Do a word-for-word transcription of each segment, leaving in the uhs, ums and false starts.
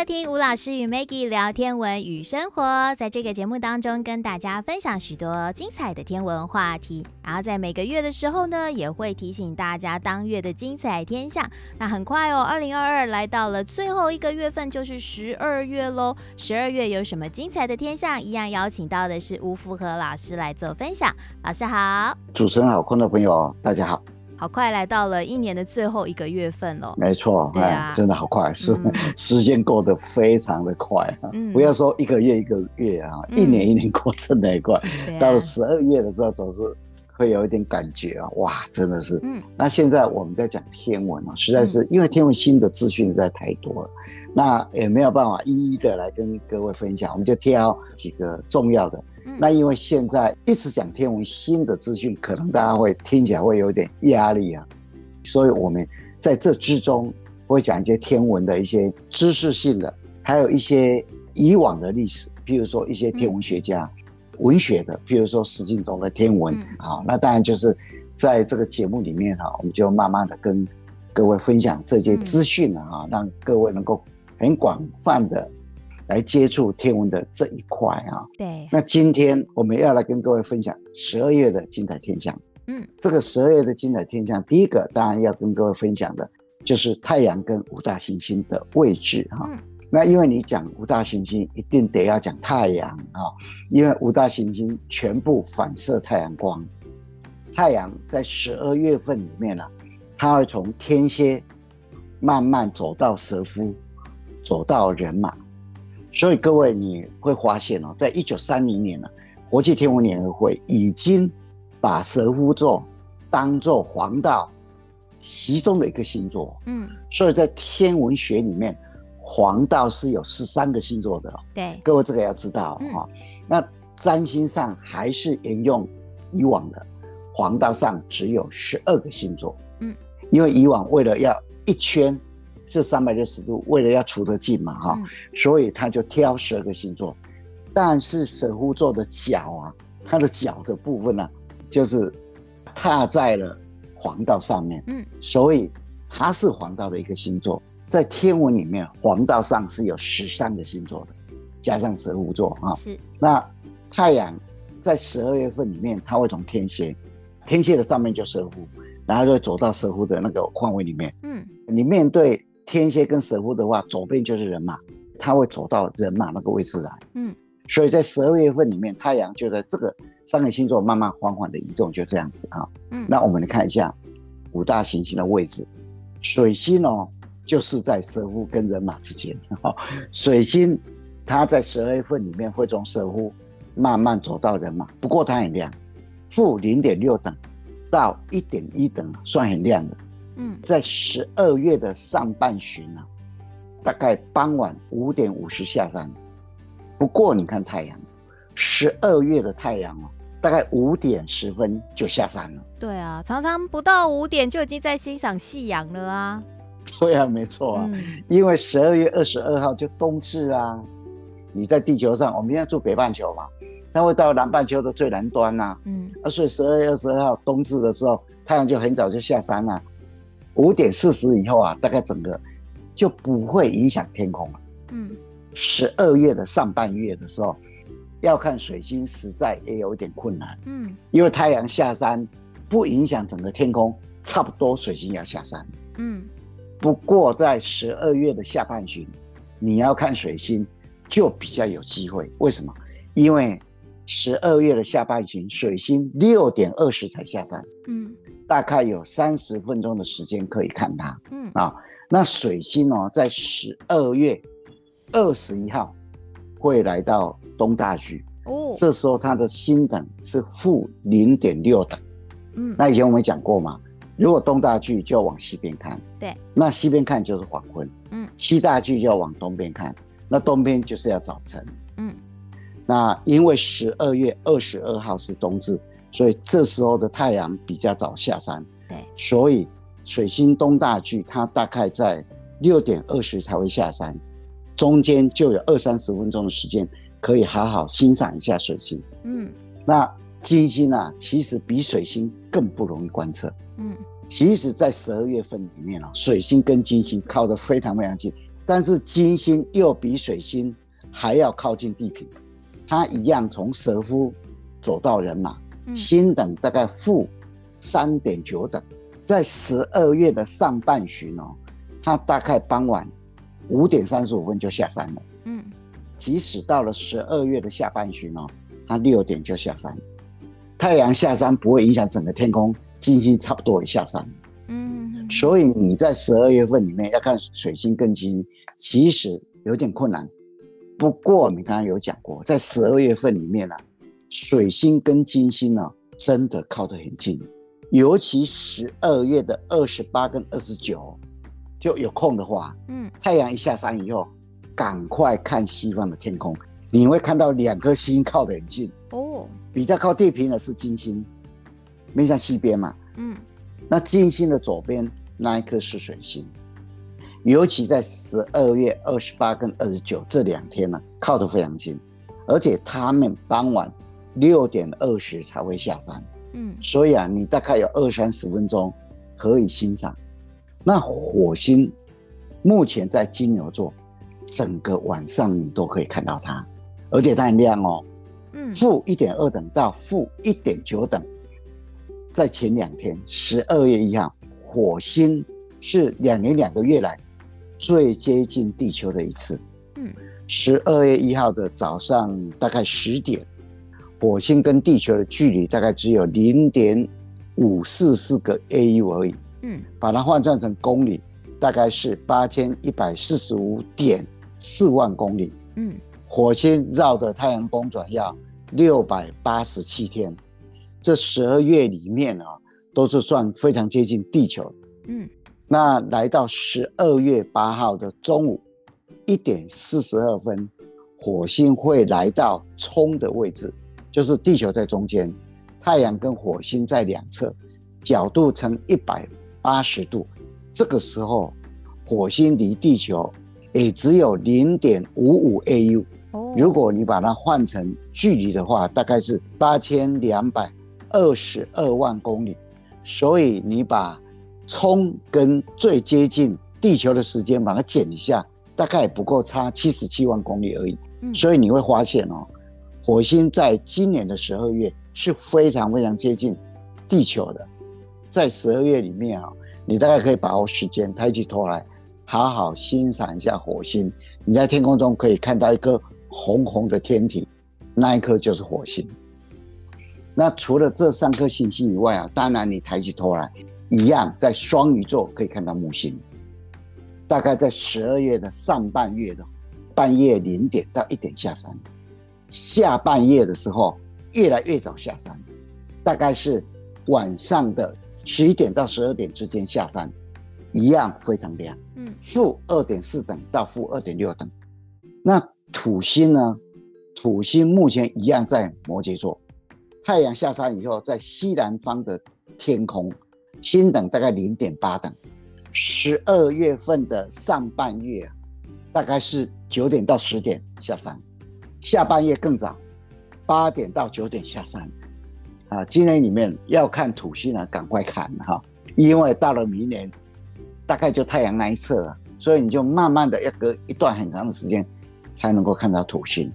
收听吴老师与 Maggie 聊天文与生活，在这个节目当中跟大家分享许多精彩的天文话题，然后在每个月的时候呢，也会提醒大家当月的精彩天象。那很快哦，二零二二来到了最后一个月份，就是十二月喽。十二月有什么精彩的天象？一样邀请到的是吴福和老师来做分享。老师好，主持人好，观众朋友大家好。好快来到了一年的最后一个月份了，没错，对啊、哎，真的好快，是、嗯、时间过得非常的快、嗯、不要说一个月一个月啊，嗯、一年一年过真的很快，嗯、到了十二月的时候总是会有一点感觉啊，哇，真的是，嗯、那现在我们在讲天文啊，实在是因为天文新的资讯实在太多了，嗯、那也没有办法一一的来跟各位分享，我们就挑几个重要的。那因为现在一直讲天文新的资讯，可能大家会听起来会有点压力啊，所以我们在这之中会讲一些天文的一些知识性的，还有一些以往的历史，譬如说一些天文学家、嗯、文学的，譬如说石敬瑭的天文、嗯、好，那当然就是在这个节目里面啊，我们就慢慢的跟各位分享这些资讯啊，嗯、让各位能够很广泛的来接触天文的这一块啊，对。那今天我们要来跟各位分享十二月的精彩天象。嗯，这个十二月的精彩天象，第一个当然要跟各位分享的就是太阳跟五大行星的位置哈、啊。嗯、那因为你讲五大行星，一定得要讲太阳啊，因为五大行星全部反射太阳光。太阳在十二月份里面呢、啊，它会从天蝎慢慢走到蛇夫，走到人马。所以各位你会发现哦，在一九三零年呢、啊，国际天文联合会已经把蛇夫座当作黄道其中的一个星座。嗯，所以在天文学里面，黄道是有十三个星座的、哦。对，各位这个要知道哈、哦。嗯、那占星上还是沿用以往的，黄道上只有十二个星座。嗯，因为以往为了要一圈。是三百六十度，为了要除得尽嘛哈、哦，嗯、所以他就挑十二个星座，但是蛇夫座的脚啊，他的脚的部分呢、啊，就是踏在了黄道上面，嗯，所以他是黄道的一个星座，在天文里面，黄道上是有十三个星座的，加上蛇夫座啊、哦，是。那太阳在十二月份里面，它会从天蝎，天蝎的上面就蛇夫，然后就走到蛇夫的那个框位里面，嗯，你面对。天蝎跟蛇夫的话，左边就是人马，它会走到人马那个位置来。嗯，所以在十二月份里面，太阳就在这个三个星座慢慢缓缓的移动，就这样子啊。嗯，那我们来看一下五大行星的位置。水星哦，就是在蛇夫跟人马之间。哦、水星它在十二月份里面会从蛇夫慢慢走到人马，不过它很亮，负零点六等到一点一等，算很亮的。在十二月的上半旬、啊、大概傍晚五点五十下山。不过你看太阳，十二月的太阳、啊、大概五点十分就下山了。对啊，常常不到五点就已经在欣赏夕阳了啊。对啊，没错啊，嗯、因为十二月二十二号就冬至啊。你在地球上，我们现在住北半球嘛，它会到南半球的最南端啊。嗯，啊，所以十二月二十二号冬至的时候，太阳就很早就下山了、啊。五点四十以后啊，大概整个就不会影响天空了。嗯，十二月的上半月的时候，要看水星实在也有一点困难。嗯，因为太阳下山不影响整个天空，差不多水星要下山。嗯，不过在十二月的下半旬，你要看水星就比较有机会。为什么？因为十二月的下半旬，水星六点二十才下山。嗯。大概有三十分钟的时间可以看它，嗯啊，那水星哦，在十二月二十一号会来到东大距，哦，这时候它的星等是负零点六等，嗯，那以前我们讲过嘛，如果东大距就要往西边看，对，那西边看就是黄昏，嗯，西大距就要往东边看，那东边就是要早晨，嗯，那因为十二月二十二号是冬至。所以这时候的太阳比较早下山，对，所以水星东大距它大概在六点二十才会下山，中间就有二三十分钟的时间可以好好欣赏一下水星。嗯，那金星啊，其实比水星更不容易观测。嗯，其实在十二月份里面啊，水星跟金星靠得非常非常近，但是金星又比水星还要靠近地平，它一样从蛇夫走到人马，星等大概负 三点九 等，在十二月的上半旬哦，它大概傍晚五点三十五分就下山了，嗯，即使到了十二月的下半旬哦，它六点就下山了。太阳下山不会影响整个天空，金星差不多也下山了，嗯，所以你在十二月份里面要看水星跟金星其实有点困难。不过我们刚刚有讲过，在十二月份里面、啊、水星跟金星、啊、真的靠得很近，尤其十二月的二十八跟二十九，就有空的话，嗯，太阳一下山以后赶快看西方的天空，你会看到两颗星靠得很近哦。比较靠地平的是金星，面向西边嘛，嗯，那金星的左边那一颗是水星，尤其在十二月二十八跟二十九这两天呢、啊，靠得非常近，而且他们傍晚六点二十才会下山，嗯，所以啊，你大概有二三十分钟可以欣赏。那火星目前在金牛座，整个晚上你都可以看到它，而且它很亮哦，嗯，负 一点二 等到负 一点九 等。在前两天十二月一号，火星是两年两个月来最接近地球的一次，嗯，十二月一号的早上大概十点，火星跟地球的距离大概只有 零点五四四 个 A U 而已，嗯，把它换算成公里，大概是 八千一百四十五点四万公里。嗯，火星绕着太阳公转要六百八十七天，这十二月里面、啊、都是算非常接近地球。嗯，那来到十二月八号的中午一点四十二分，火星会来到冲的位置，就是地球在中间，太阳跟火星在两侧，角度成一百八十度，这个时候火星离地球也只有 零点五五 A U、哦、如果你把它换成距离的话，大概是八千二百二十二万公里，所以你把冲跟最接近地球的时间把它减一下，大概也不够差七十七万公里而已、嗯、所以你会发现哦，火星在今年的十二月是非常非常接近地球的。在十二月里面、哦、你大概可以把握时间，抬起头来好好欣赏一下火星，你在天空中可以看到一颗红红的天体，那一颗就是火星。那除了这三颗行星以外、啊、当然你抬起头来一样，在双鱼座可以看到木星，大概在十二月的上半月的半夜零点到一点下山，下半夜的时候越来越早下山，大概是晚上的十一点到十二点之间下山，一样非常亮，嗯，负 二点四 等到负 二点六 等。那土星呢？土星目前一样在摩羯座，太阳下山以后在西南方的天空，星等大概 零点八 等，十二月份的上半月、啊、大概是九点到十点下山，下半夜更早，八点到九点下山、啊、今年里面要看土星啊，赶快看、啊、因为到了明年大概就太阳那一侧了，所以你就慢慢的要隔一段很长的时间才能够看到土星。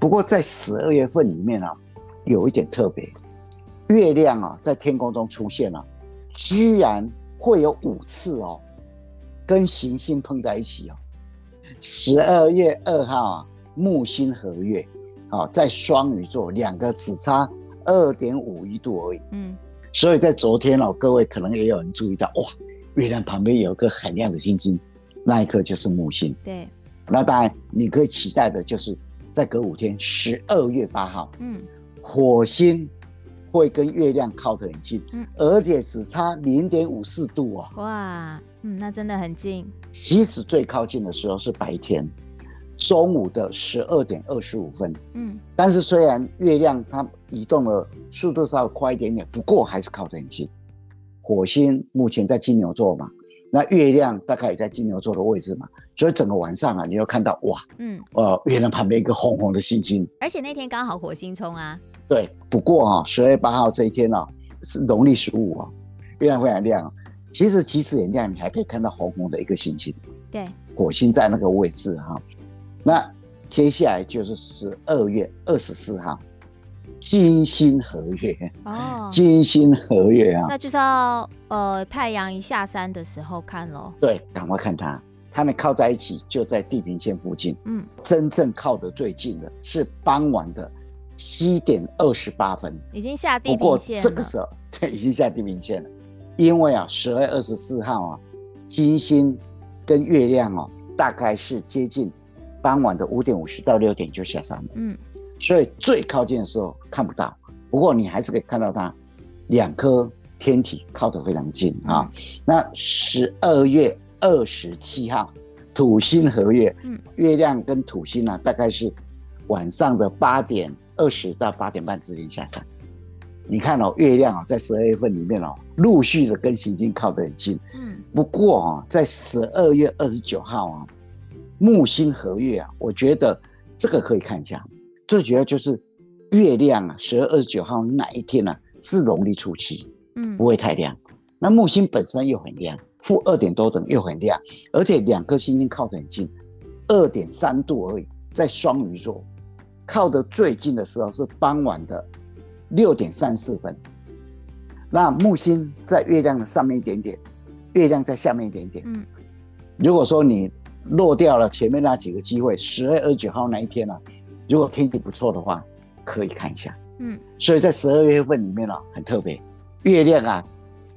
不过在十二月份里面、啊、有一点特别，月亮、啊、在天空中出现了、啊，居然会有五次哦，跟行星碰在一起哦。十二月二号、啊、木星合月、哦、在双鱼座，两个只差 二点五一度而已、嗯、所以在昨天、哦、各位可能也有人注意到，哇，月亮旁边有一颗很亮的星星，那一颗就是木星。对，那当然你可以期待的就是在隔五天十二月八号、嗯、火星会跟月亮靠得很近、嗯、而且只差 零点五四度啊、哦！哇、嗯，那真的很近。其实最靠近的时候是白天中午的十二点二十五分、嗯、但是虽然月亮它移动的速度稍微快一点点，不过还是靠得很近。火星目前在金牛座嘛，那月亮大概也在金牛座的位置嘛，所以整个晚上啊，你又看到哇，嗯，呃，月亮旁边一个红红的星星，而且那天刚好火星冲啊。对，不过啊、哦，十二月八号这一天啊、哦，是农历十五啊，月亮非常亮、哦。其实即使很亮，你还可以看到红红的一个星星。对，火星在那个位置哈。那接下来就是十二月二十四号金星合月、哦、金星合月啊，那就是要呃太阳一下山的时候看咯。对，赶快看它，它们靠在一起就在地平线附近。嗯，真正靠得最近的是傍晚的七点二十八分，已经下地平线了。不过这个时候对，已经下地平线了，因为啊十二月二十四号啊金星跟月亮啊大概是接近傍晚的五点五十到六点就下山了。嗯，所以最靠近的时候看不到，不过你还是可以看到它两颗天体靠得非常近啊。嗯、那十二月二十七号土星合月、嗯、月亮跟土星啊大概是晚上的八点二十到八点半之间下山。你看哦，月亮哦在十二月份里面哦陆续的跟行星靠得很近。嗯，不过哦在十二月二十九号啊木星合月啊，我觉得这个可以看一下。最主要就是月亮啊十二月二十九号那一天啊是农历初七，嗯，不会太亮。那木星本身又很亮，负二点多等又很亮，而且两颗星星靠得很近 ,二点三度而已，在双鱼座靠得最近的时候是傍晚的 六点三十四分。那木星在月亮的上面一点点，月亮在下面一点点。嗯，如果说你落掉了前面那几个机会 ,十二月二十九号那一天啊如果天气不错的话，可以看一下。嗯，所以在十二月份里面、啊、很特别，月亮啊，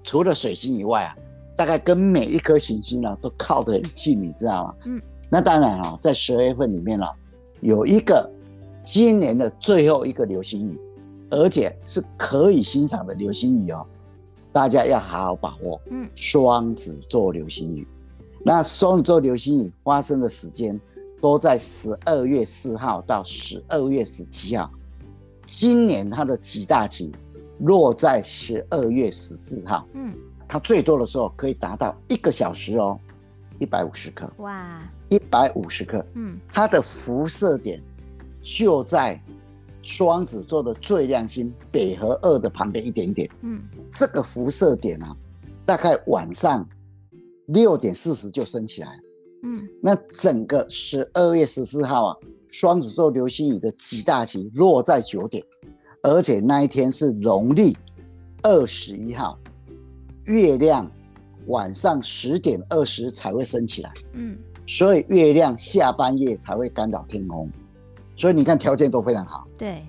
除了水星以外啊，大概跟每一颗行星啊都靠得很近，你知道吗？嗯，那当然啊，在十二月份里面啊，有一个今年的最后一个流星雨，而且是可以欣赏的流星雨哦，大家要好好把握。嗯，双子座流星雨，那双子座流星雨发生的时间都在十二月四号到十二月十七号，今年它的极大期落在十二月十四号。嗯，它最多的时候可以达到一个小时哦，一百五十克。哇，一百五十克。嗯，它的辐射点就在双子座的最亮星北河二的旁边一点点。嗯，这个辐射点啊，大概晚上六点四十就升起来了。嗯，那整个十二月十四号啊，双子座流星雨的极大期落在九点，而且那一天是农历二十一号，月亮晚上十点二十才会升起来。嗯，所以月亮下半夜才会干扰天空，所以你看条件都非常好。对，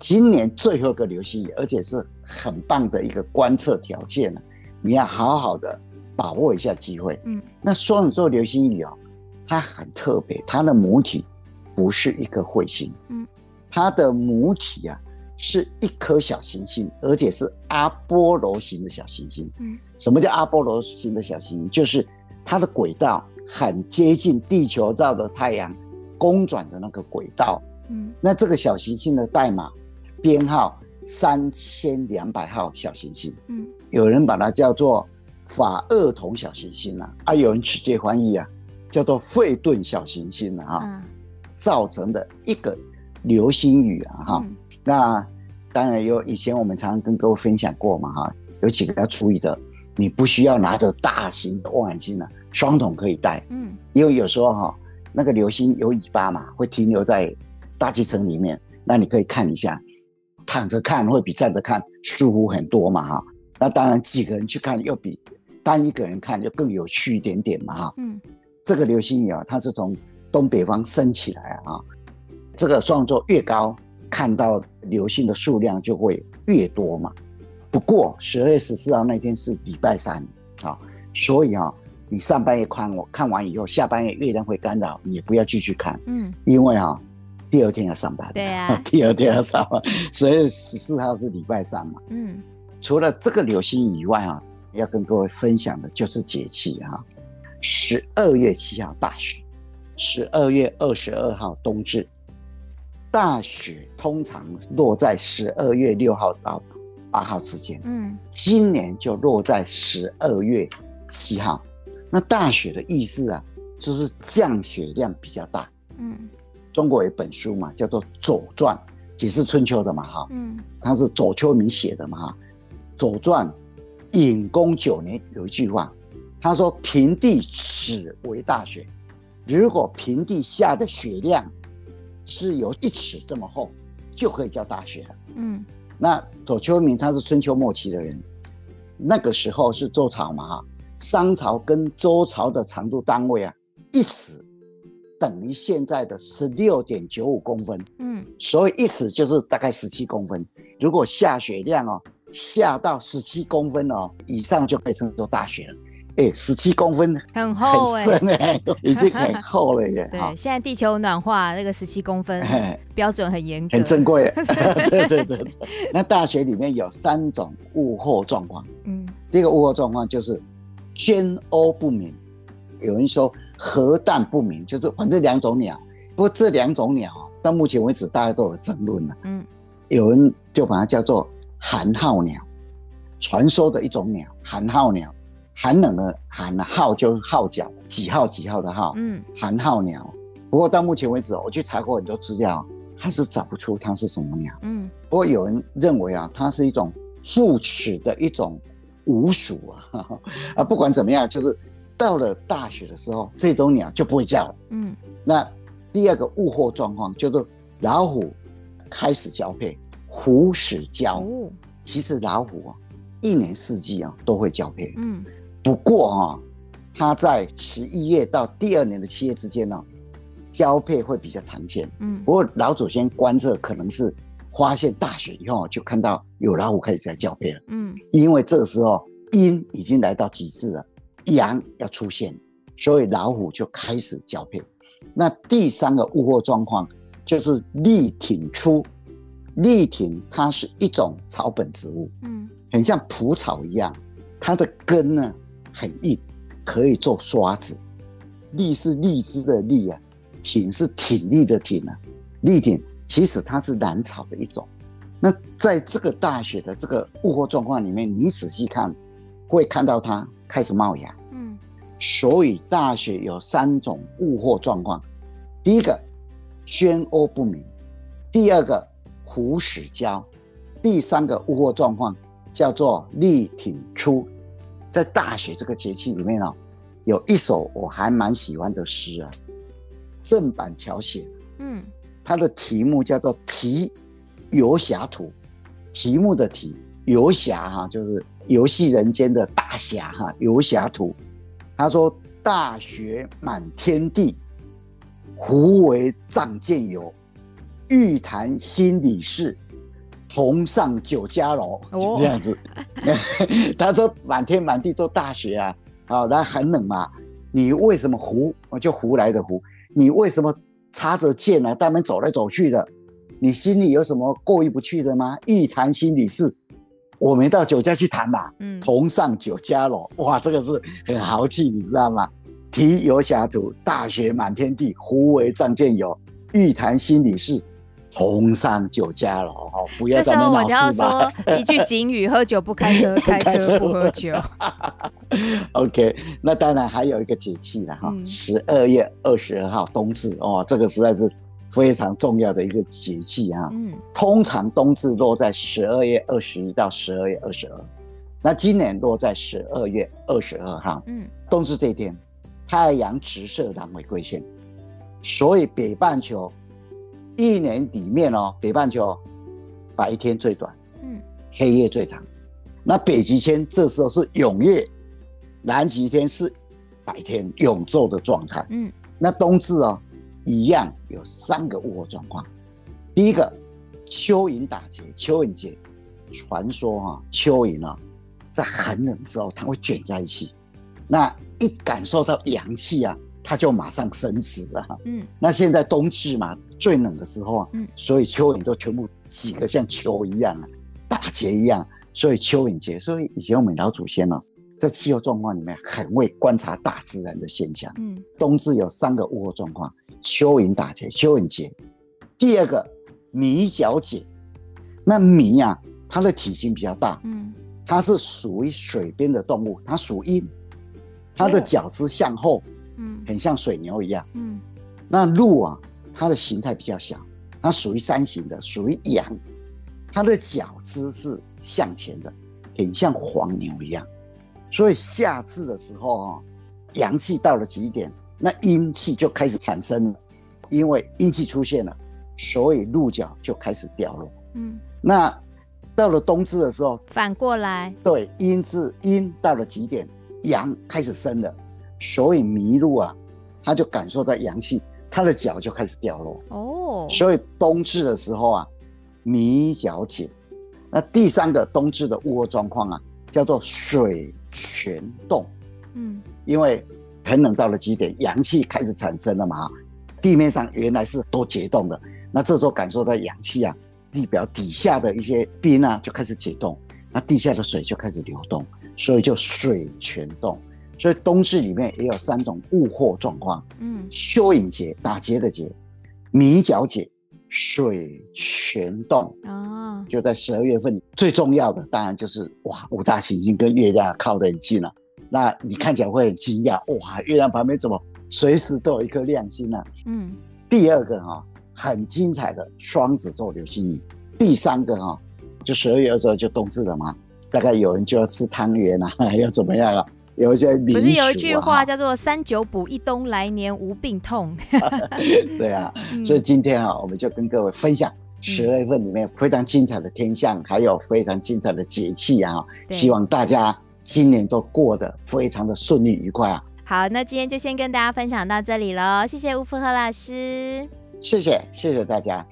今年最后一个流星雨，而且是很棒的一个观测条件、啊、你要好好的把握一下机会。嗯，那双子座流星雨哦，它很特别，它的母体不是一颗彗星。嗯，它的母体啊是一颗小行星，而且是阿波罗型的小行星。嗯，什么叫阿波罗型的小行星？就是它的轨道很接近地球绕的太阳公转的那个轨道。嗯，那这个小行星的代码编号三千两百号小行星。嗯，有人把它叫做法厄同小行星 啊, 啊有人直接翻译啊叫做费顿小行星 啊, 啊造成的一个流星雨啊哈、嗯、那当然有以前我们常常跟各位分享过嘛哈，有几个要注意的，你不需要拿着大型的望远镜啊，双筒可以带。嗯，因为有时候哈、啊、那个流星有尾巴嘛，会停留在大气层里面，那你可以看一下，躺着看会比站着看舒服很多嘛哈。那当然几个人去看又比单一个人看就更有趣一点点嘛。嗯，这个流星雨啊，它是从东北方升起来啊，这个双子座越高，看到流星的数量就会越多嘛。不过十二月十四号那天是礼拜三啊，所以啊，你上半夜看我看完以后，下半夜月亮会干扰，你也不要继续看。嗯，因为啊，第二天要上班。对啊，第二天要上班。十二月十四号是礼拜三嘛。嗯，除了这个流星以外啊。要跟各位分享的就是节气啊，十二月七号大雪，十二月二十二号冬至。大雪通常落在十二月六号到八号之间，嗯，今年就落在十二月七号。那大雪的意思啊，就是降雪量比较大。嗯，中国有本书嘛，叫做《左传》，解释春秋的嘛哈，嗯，它是左丘明写的嘛哈，《左传》。隐公九年有一句话，他说平地始为大雪，如果平地下的雪量是有一尺这么厚，就可以叫大雪了。嗯，那左丘明他是春秋末期的人，那个时候是周朝嘛，商朝跟周朝的长度单位啊，一尺等于现在的 十六点九五 公分。嗯，所以一尺就是大概十七公分。如果下雪量哦下到十七公分哦以上，就可以称作大雪了。哎，十七公分很厚哎、欸，已经很厚了耶。对，现在地球暖化，那个十七公分标准很严格，很珍贵。对对 对, 對。那大雪里面有三种物候状况。嗯，这个物候状况就是暹鸥不鸣，有人说核弹不鸣，就是反正两种鸟。不过这两种鸟到目前为止大家都有争论了。嗯，有人就把它叫做寒号鸟，传说的一种鸟，寒号鸟。寒冷的寒，号就是号角，几号几号的号，嗯，寒号鸟。不过到目前为止，我去查过很多资料，还是找不出它是什么鸟。嗯，不过有人认为啊，它是一种复齿的一种鼯属啊。呵呵啊，不管怎么样，就是到了大雪的时候，这种鸟就不会叫了。嗯，那第二个物候状况就是老虎开始交配，虎始交。哦，其实老虎啊，一年四季啊都会交配。嗯。不过啊，它在十一月到第二年的七月之间呢、啊，交配会比较常见。嗯，不过老祖先观测可能是发现大雪以后，就看到有老虎开始在交配了。嗯，因为这个时候阴已经来到极致了，阳要出现，所以老虎就开始交配。那第三个物候状况就是立挺出，立挺它是一种草本植物，嗯，很像蒲草一样，它的根呢。很硬，可以做刷子。荔是荔枝的荔啊，挺是挺立的挺啊。荔挺其实它是兰草的一种。那在这个大雪的这个物候状况里面，你仔细看，会看到它开始冒芽。嗯，所以大雪有三种物候状况：第一个，暹鸥不鸣；第二个，虎始交；第三个物候状况叫做荔挺出。在大雪这个节气里面哦，有一首我还蛮喜欢的诗啊，郑板桥写的，嗯，它的题目叫做《题游侠图》，题目的题，游侠哈，就是游戏人间的大侠哈，游侠图。他说：“大雪满天地，胡为仗剑游，欲谈心里事。”同上九家楼，就这样子。他说满天满地都大雪啊，好，那很冷嘛。你为什么胡？我就胡来的胡。你为什么插着剑啊，在那边走来走去的？你心里有什么过意不去的吗？一谈心里事，我没到酒家去谈嘛。嗯，同上九家楼，哇，这个是很豪气，你知道吗？题游侠图，大雪满天地，胡为仗剑游，欲谈心里事。同上酒家了、哦、不要在那闹事吧。这时候我就要说一句警语：喝酒不开车，开车不喝酒。OK， 那当然还有一个节气了哈，十二月二十二号冬至哦，这个实在是非常重要的一个节气哈。嗯，通常冬至落在十二月二十一到十二月二十二，那今年落在十二月二十二号。嗯，冬至这一天，太阳直射南回归线，所以北半球。一年里面哦，北半球白天最短，嗯，黑夜最长。那北极圈这时候是永夜，南极天是白天永昼的状态，嗯。那冬至哦，一样有三个物候状况。第一个，蚯蚓打结，蚯蚓结，传说哈、哦，蚯蚓啊、哦，在寒冷之后它会卷在一起，那一感受到阳气啊，它就马上伸直了，嗯。那现在冬至嘛。最冷的时候啊，所以蚯蚓都全部几个像球一样啊，打结一样，所以蚯蚓节。所以以前我们老祖先哦、啊，在气候状况里面很会观察大自然的现象。嗯，冬至有三个物候状况：蚯蚓打结、蚯蚓节。第二个米角节，那米啊，它的体型比较大，嗯，它是属于水边的动物，它属阴，它的脚趾向后，嗯，很像水牛一样，嗯。那鹿啊。它的形态比较小，它属于山形的，属于羊。它的脚趾是向前的，很像黄牛一样。所以夏至的时候、哦、阳气到了极点，那阴气就开始产生了，因为阴气出现了，所以鹿角就开始掉落。嗯，那到了冬至的时候，反过来，对，阴至阴到了极点，阳开始生了，所以麋鹿啊，它就感受到阳气，它的角就开始掉落。哦，所以冬至的时候啊，麋角解。那第三个冬至的物候状况啊，叫做水泉冻。嗯，因为很冷到了极点，阳气开始产生了嘛，地面上原来是都解冻的，那这时候感受到阳气啊，地表底下的一些冰啊就开始解冻，那地下的水就开始流动，所以就水泉冻。所以冬至里面也有三种物候状况，嗯，蚯蚓节打结的节，米角节，水泉冻。哦，就在十二月份，最重要的当然就是哇，五大行星跟月亮靠得很近了、啊。那你看起来会很惊讶，哇，月亮旁边怎么随时都有一颗亮星啊？嗯，第二个哈、啊、很精彩的双子座流星雨，第三个哈、啊、就十二月二十二就冬至了嘛，大概有人就要吃汤圆啊，要怎么样了、啊？有一些民俗、啊、不是有一句话叫做"三九补一冬，来年无病痛"。对啊，所以今天啊，我们就跟各位分享十二月份里面非常精彩的天象，还有非常精彩的节气啊，希望大家今年都过得非常的顺利愉快啊！好，那今天就先跟大家分享到这里咯，谢谢吳福和老师，谢谢，谢谢大家。